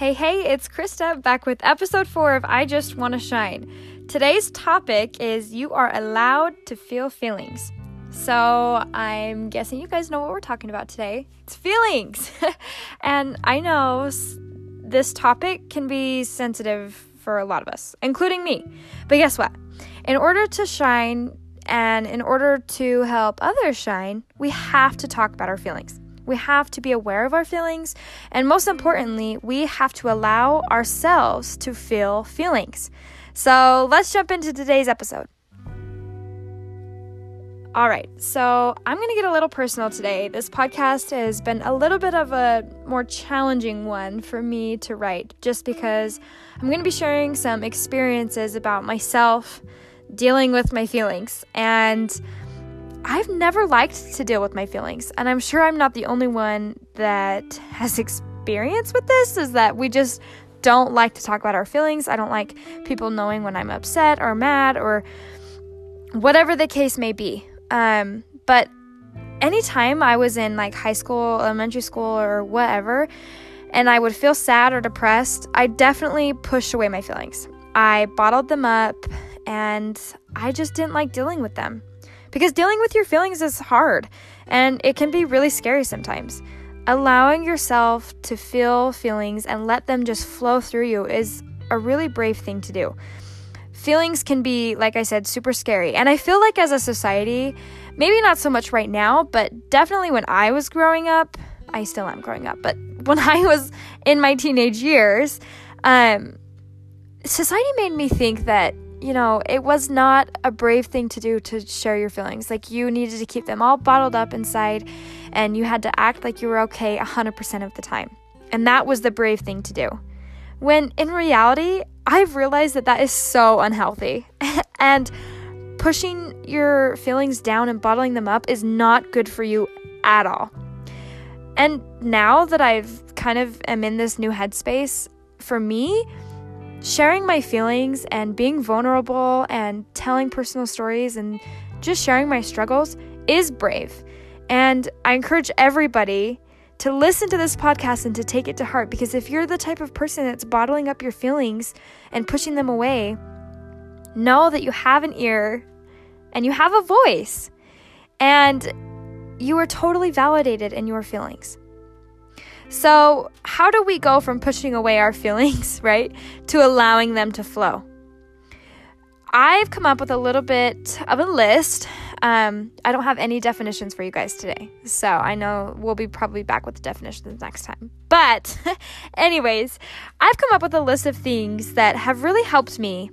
Hey, it's Krista back with episode 4 of I Just Want to Shine. Today's topic is you are allowed to feel feelings. So I'm guessing you guys know what we're talking about today. It's feelings. And I know this topic can be sensitive for a lot of us, including me. But guess what? In order to shine and in order to help others shine, we have to talk about our feelings. We have to be aware of our feelings, and most importantly, we have to allow ourselves to feel feelings. So let's jump into today's episode. All right, so I'm going to get a little personal today. This podcast has been a little bit of a more challenging one for me to write, just because I'm going to be sharing some experiences about myself dealing with my feelings, and I've never liked to deal with my feelings, and I'm sure I'm not the only one that has experience with this, is that we just don't like to talk about our feelings. I don't like people knowing when I'm upset or mad or whatever the case may be. But anytime I was in like high school, elementary school, or whatever, and I would feel sad or depressed, I definitely pushed away my feelings. I bottled them up, and I just didn't like dealing with them. Because dealing with your feelings is hard, and it can be really scary sometimes. Allowing yourself to feel feelings and let them just flow through you is a really brave thing to do. Feelings can be, like I said, super scary. And I feel like as a society, maybe not so much right now, but definitely when I was growing up, I still am growing up, but when I was in my teenage years, society made me think that, you know, it was not a brave thing to do to share your feelings. Like, you needed to keep them all bottled up inside, and you had to act like you were okay 100% of the time. And that was the brave thing to do. When in reality, I've realized that that is so unhealthy. And pushing your feelings down and bottling them up is not good for you at all. And now that I've kind of am in this new headspace, for me, sharing my feelings and being vulnerable and telling personal stories and just sharing my struggles is brave. And I encourage everybody to listen to this podcast and to take it to heart, because if you're the type of person that's bottling up your feelings and pushing them away, know that you have an ear and you have a voice, and you are totally validated in your feelings. So how do we go from pushing away our feelings, right, to allowing them to flow? I've come up with a little bit of a list. I don't have any definitions for you guys today, so I know we'll be probably back with the definitions next time. But anyways, I've come up with a list of things that have really helped me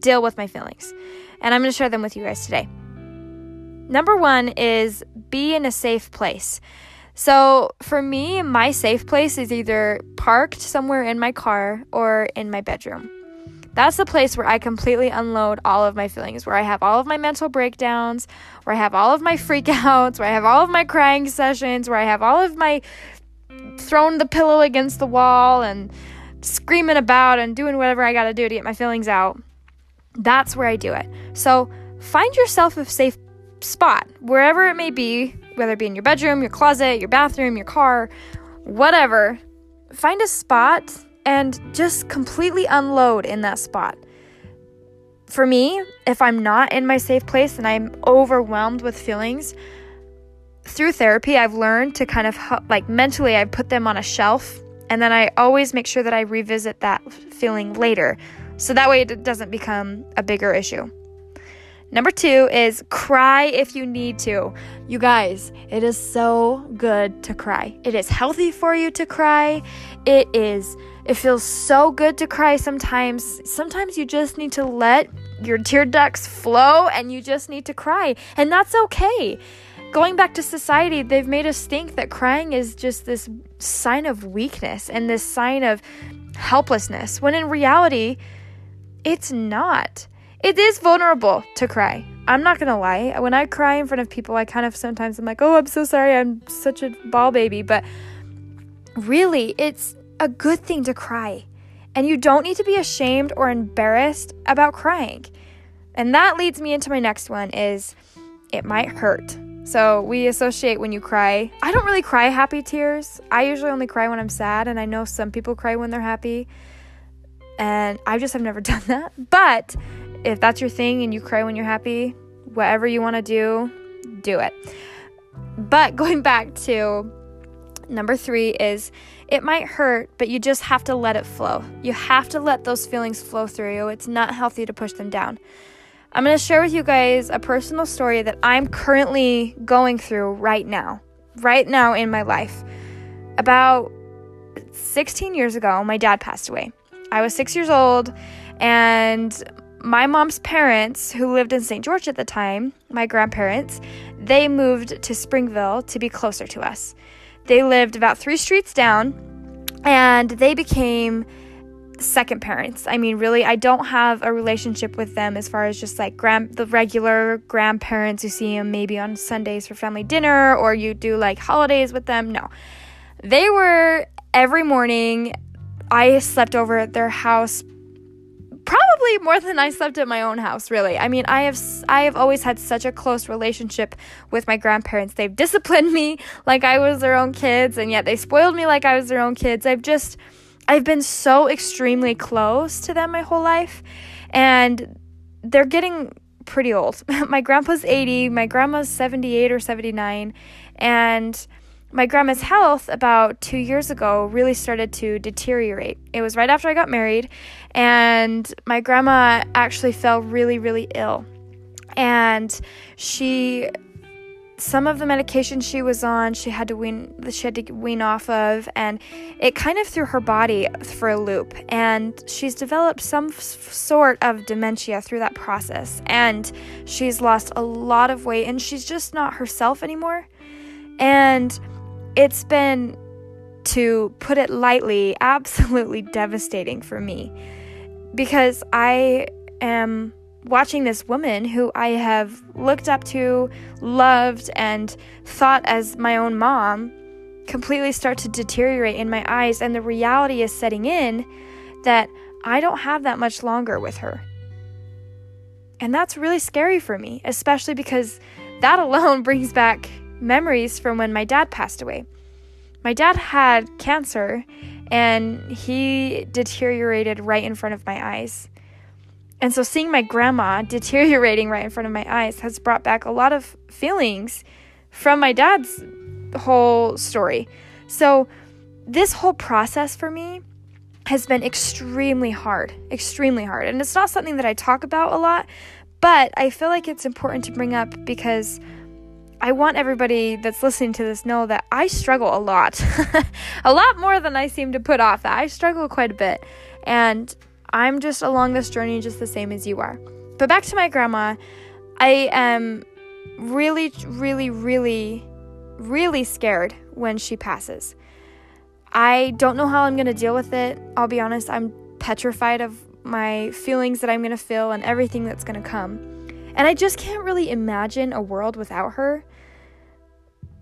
deal with my feelings, and I'm going to share them with you guys today. Number 1 is be in a safe place. So for me, my safe place is either parked somewhere in my car or in my bedroom. That's the place where I completely unload all of my feelings, where I have all of my mental breakdowns, where I have all of my freakouts, where I have all of my crying sessions, where I have all of my throwing the pillow against the wall and screaming about and doing whatever I gotta do to get my feelings out. That's where I do it. So find yourself a safe spot, wherever it may be, whether it be in your bedroom, your closet, your bathroom, your car, whatever. Find a spot and just completely unload in that spot. For me, if I'm not in my safe place and I'm overwhelmed with feelings, through therapy, I've learned to kind of mentally, I put them on a shelf, and then I always make sure that I revisit that feeling later. So that way it doesn't become a bigger issue. Number 2 is cry if you need to. You guys, it is so good to cry. It is healthy for you to cry. It feels so good to cry sometimes. Sometimes you just need to let your tear ducts flow, and you just need to cry. And that's okay. Going back to society, they've made us think that crying is just this sign of weakness and this sign of helplessness, when in reality, it's not. It is vulnerable to cry. I'm not going to lie. When I cry in front of people, I kind of sometimes I'm like, oh, I'm so sorry. I'm such a ball baby. But really, it's a good thing to cry. And you don't need to be ashamed or embarrassed about crying. And that leads me into my next one, is it might hurt. So we associate when you cry. I don't really cry happy tears. I usually only cry when I'm sad, and I know some people cry when they're happy. And I just have never done that. But if that's your thing and you cry when you're happy, whatever you want to do, do it. But going back to number 3 is it might hurt, but you just have to let it flow. You have to let those feelings flow through you. It's not healthy to push them down. I'm going to share with you guys a personal story that I'm currently going through right now in my life. About 16 years ago, my dad passed away. I was 6 years old, and my mom's parents, who lived in St. George at the time, my grandparents, they moved to Springville to be closer to us. They lived about 3 streets down, and they became second parents. I mean, really, I don't have a relationship with them as far as just like the regular grandparents you see them maybe on Sundays for family dinner, or you do like holidays with them. No, they were every morning. I slept over at their house probably more than I slept at my own house, really. I mean, I have always had such a close relationship with my grandparents. They've disciplined me like I was their own kids, and yet they spoiled me like I was their own kids. I've been so extremely close to them my whole life, and they're getting pretty old. My grandpa's 80, my grandma's 78 or 79, and my grandma's health about 2 years ago really started to deteriorate. It was right after I got married, and my grandma actually fell really, really ill. And some of the medication she was on, she had to wean off of, and it kind of threw her body for a loop. And she's developed some sort of dementia through that process. And she's lost a lot of weight, and she's just not herself anymore. And it's been, to put it lightly, absolutely devastating for me, because I am watching this woman who I have looked up to, loved, and thought as my own mom completely start to deteriorate in my eyes, and the reality is setting in that I don't have that much longer with her. And that's really scary for me, especially because that alone brings back memories from when my dad passed away. My dad had cancer, and he deteriorated right in front of my eyes. And so seeing my grandma deteriorating right in front of my eyes has brought back a lot of feelings from my dad's whole story. So this whole process for me has been extremely hard. And it's not something that I talk about a lot, but I feel like it's important to bring up because I want everybody that's listening to this know that I struggle a lot, a lot more than I seem to put off. I struggle quite a bit, and I'm just along this journey just the same as you are. But back to my grandma, I am really, really, really, really scared when she passes. I don't know how I'm going to deal with it. I'll be honest, I'm petrified of my feelings that I'm going to feel and everything that's going to come. And I just can't really imagine a world without her.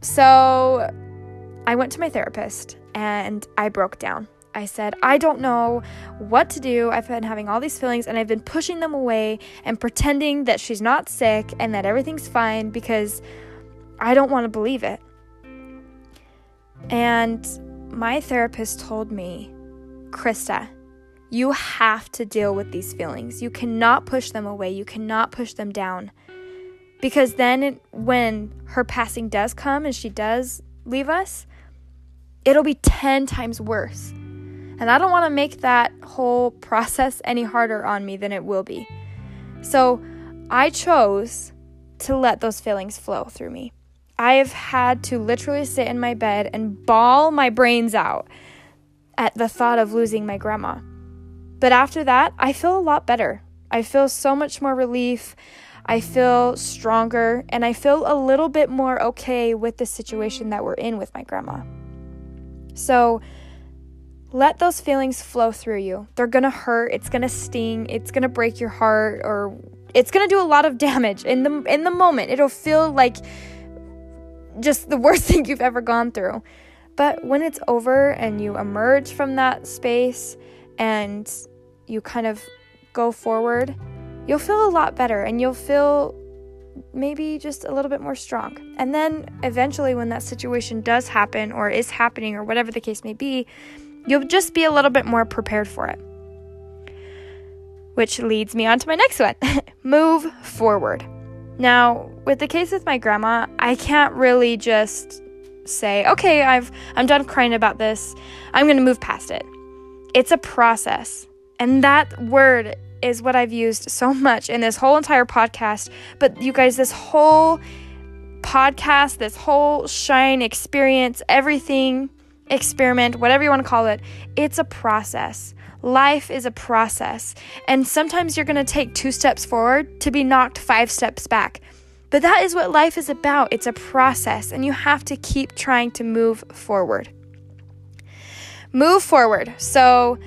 So I went to my therapist and I broke down. I said, I don't know what to do. I've been having all these feelings and I've been pushing them away and pretending that she's not sick and that everything's fine because I don't want to believe it. And my therapist told me, Krista, you have to deal with these feelings. You cannot push them away. You cannot push them down. Because then when her passing does come and she does leave us, it'll be 10 times worse. And I don't want to make that whole process any harder on me than it will be. So I chose to let those feelings flow through me. I have had to literally sit in my bed and bawl my brains out at the thought of losing my grandma. But after that, I feel a lot better. I feel so much more relief. I feel stronger, and I feel a little bit more okay with the situation that we're in with my grandma. So let those feelings flow through you. They're going to hurt. It's going to sting. It's going to break your heart, or it's going to do a lot of damage in the moment. It'll feel like just the worst thing you've ever gone through. But when it's over and you emerge from that space and you kind of go forward, you'll feel a lot better, and you'll feel maybe just a little bit more strong. And then eventually when that situation does happen or is happening or whatever the case may be, you'll just be a little bit more prepared for it. Which leads me on to my next one. Move forward. Now, with the case with my grandma, I can't really just say, okay, I'm done crying about this. I'm going to move past it. It's a process. And that word is what I've used so much in this whole entire podcast. But you guys, this whole podcast, this whole Shine experience, everything, experiment, whatever you want to call it, it's a process. Life is a process. And sometimes you're going to take 2 steps forward to be knocked 5 steps back. But that is what life is about. It's a process, and you have to keep trying to move forward. Move forward. So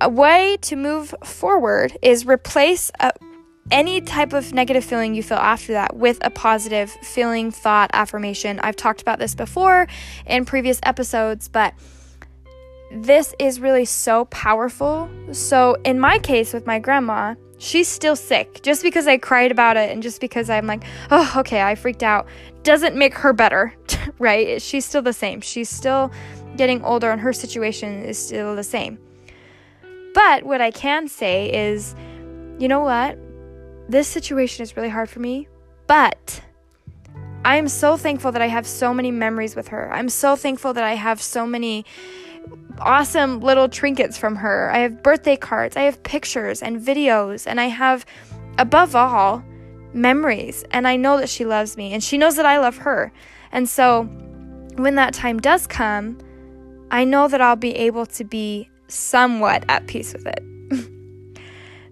a way to move forward is replace any type of negative feeling you feel after that with a positive feeling, thought, affirmation. I've talked about this before in previous episodes, but this is really so powerful. So in my case with my grandma, she's still sick. Just because I cried about it and just because I'm like, oh, okay, I freaked out, doesn't make her better, right? She's still the same. She's still getting older and her situation is still the same. But what I can say is, you know what? This situation is really hard for me, but I am so thankful that I have so many memories with her. I'm so thankful that I have so many awesome little trinkets from her. I have birthday cards, I have pictures and videos, and I have, above all, memories. And I know that she loves me, and she knows that I love her. And so when that time does come, I know that I'll be able to be somewhat at peace with it.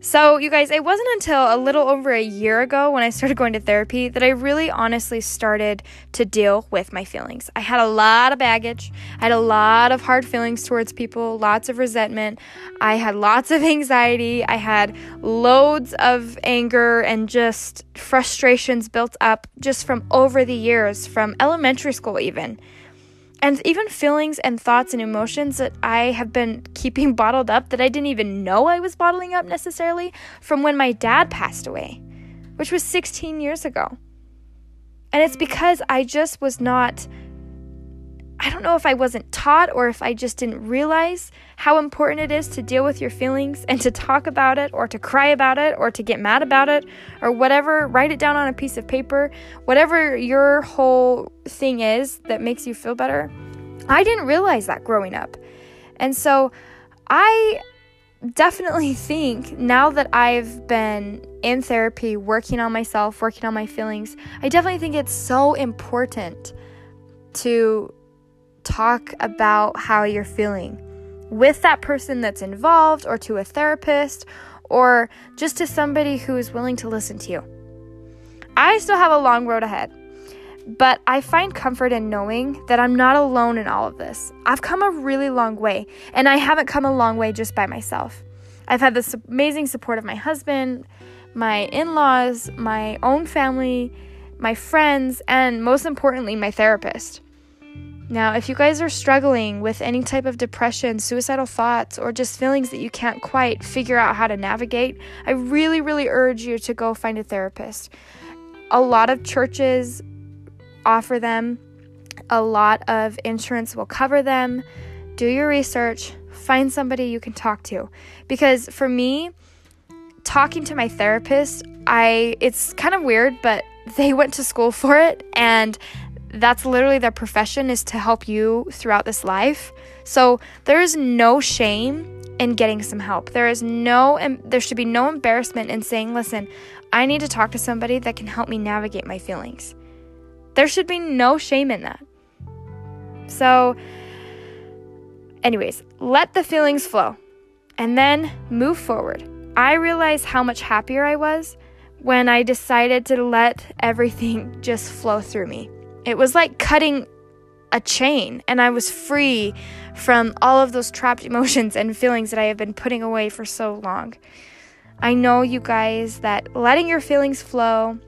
So, you guys, it wasn't until a little over a year ago when I started going to therapy that I really honestly started to deal with my feelings. I had a lot of baggage. I had a lot of hard feelings towards people, lots of resentment. I had lots of anxiety. I had loads of anger and just frustrations built up just from over the years, from elementary school even. And even feelings and thoughts and emotions that I have been keeping bottled up that I didn't even know I was bottling up necessarily from when my dad passed away, which was 16 years ago. And it's because I just was not, I don't know if I wasn't taught or if I just didn't realize how important it is to deal with your feelings and to talk about it or to cry about it or to get mad about it or whatever. Write it down on a piece of paper, whatever your whole thing is that makes you feel better. I didn't realize that growing up. And so I definitely think now that I've been in therapy, working on myself, working on my feelings, I definitely think it's so important to talk about how you're feeling with that person that's involved or to a therapist or just to somebody who is willing to listen to you. I still have a long road ahead, but I find comfort in knowing that I'm not alone in all of this. I've come a really long way, and I haven't come a long way just by myself. I've had this amazing support of my husband, my in-laws, my own family, my friends, and most importantly, my therapist. Now, if you guys are struggling with any type of depression, suicidal thoughts, or just feelings that you can't quite figure out how to navigate, I really, really urge you to go find a therapist. A lot of churches offer them. A lot of insurance will cover them. Do your research. Find somebody you can talk to. Because for me, talking to my therapist, it's kind of weird, but they went to school for it, and that's literally their profession, is to help you throughout this life. So there is no shame in getting some help. There should be no embarrassment in saying, listen, I need to talk to somebody that can help me navigate my feelings. There should be no shame in that. So anyways, let the feelings flow and then move forward. I realized how much happier I was when I decided to let everything just flow through me. It was like cutting a chain, and I was free from all of those trapped emotions and feelings that I have been putting away for so long. I know, you guys, that letting your feelings flow,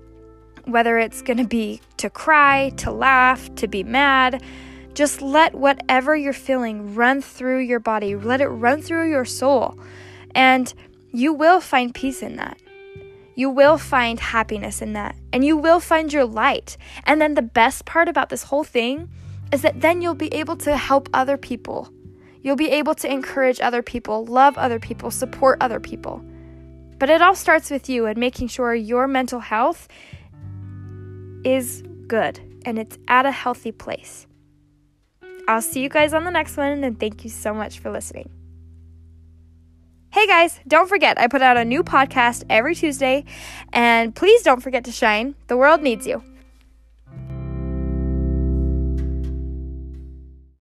whether it's going to be to cry, to laugh, to be mad, just let whatever you're feeling run through your body, let it run through your soul, and you will find peace in that. you will find happiness in that, and you will find your light. And then the best part about this whole thing is that then you'll be able to help other people. You'll be able to encourage other people, love other people, support other people. But it all starts with you and making sure your mental health is good and it's at a healthy place. I'll see you guys on the next one, and thank you so much for listening. Hey guys, don't forget, I put out a new podcast every Tuesday, and please don't forget to shine. The world needs you.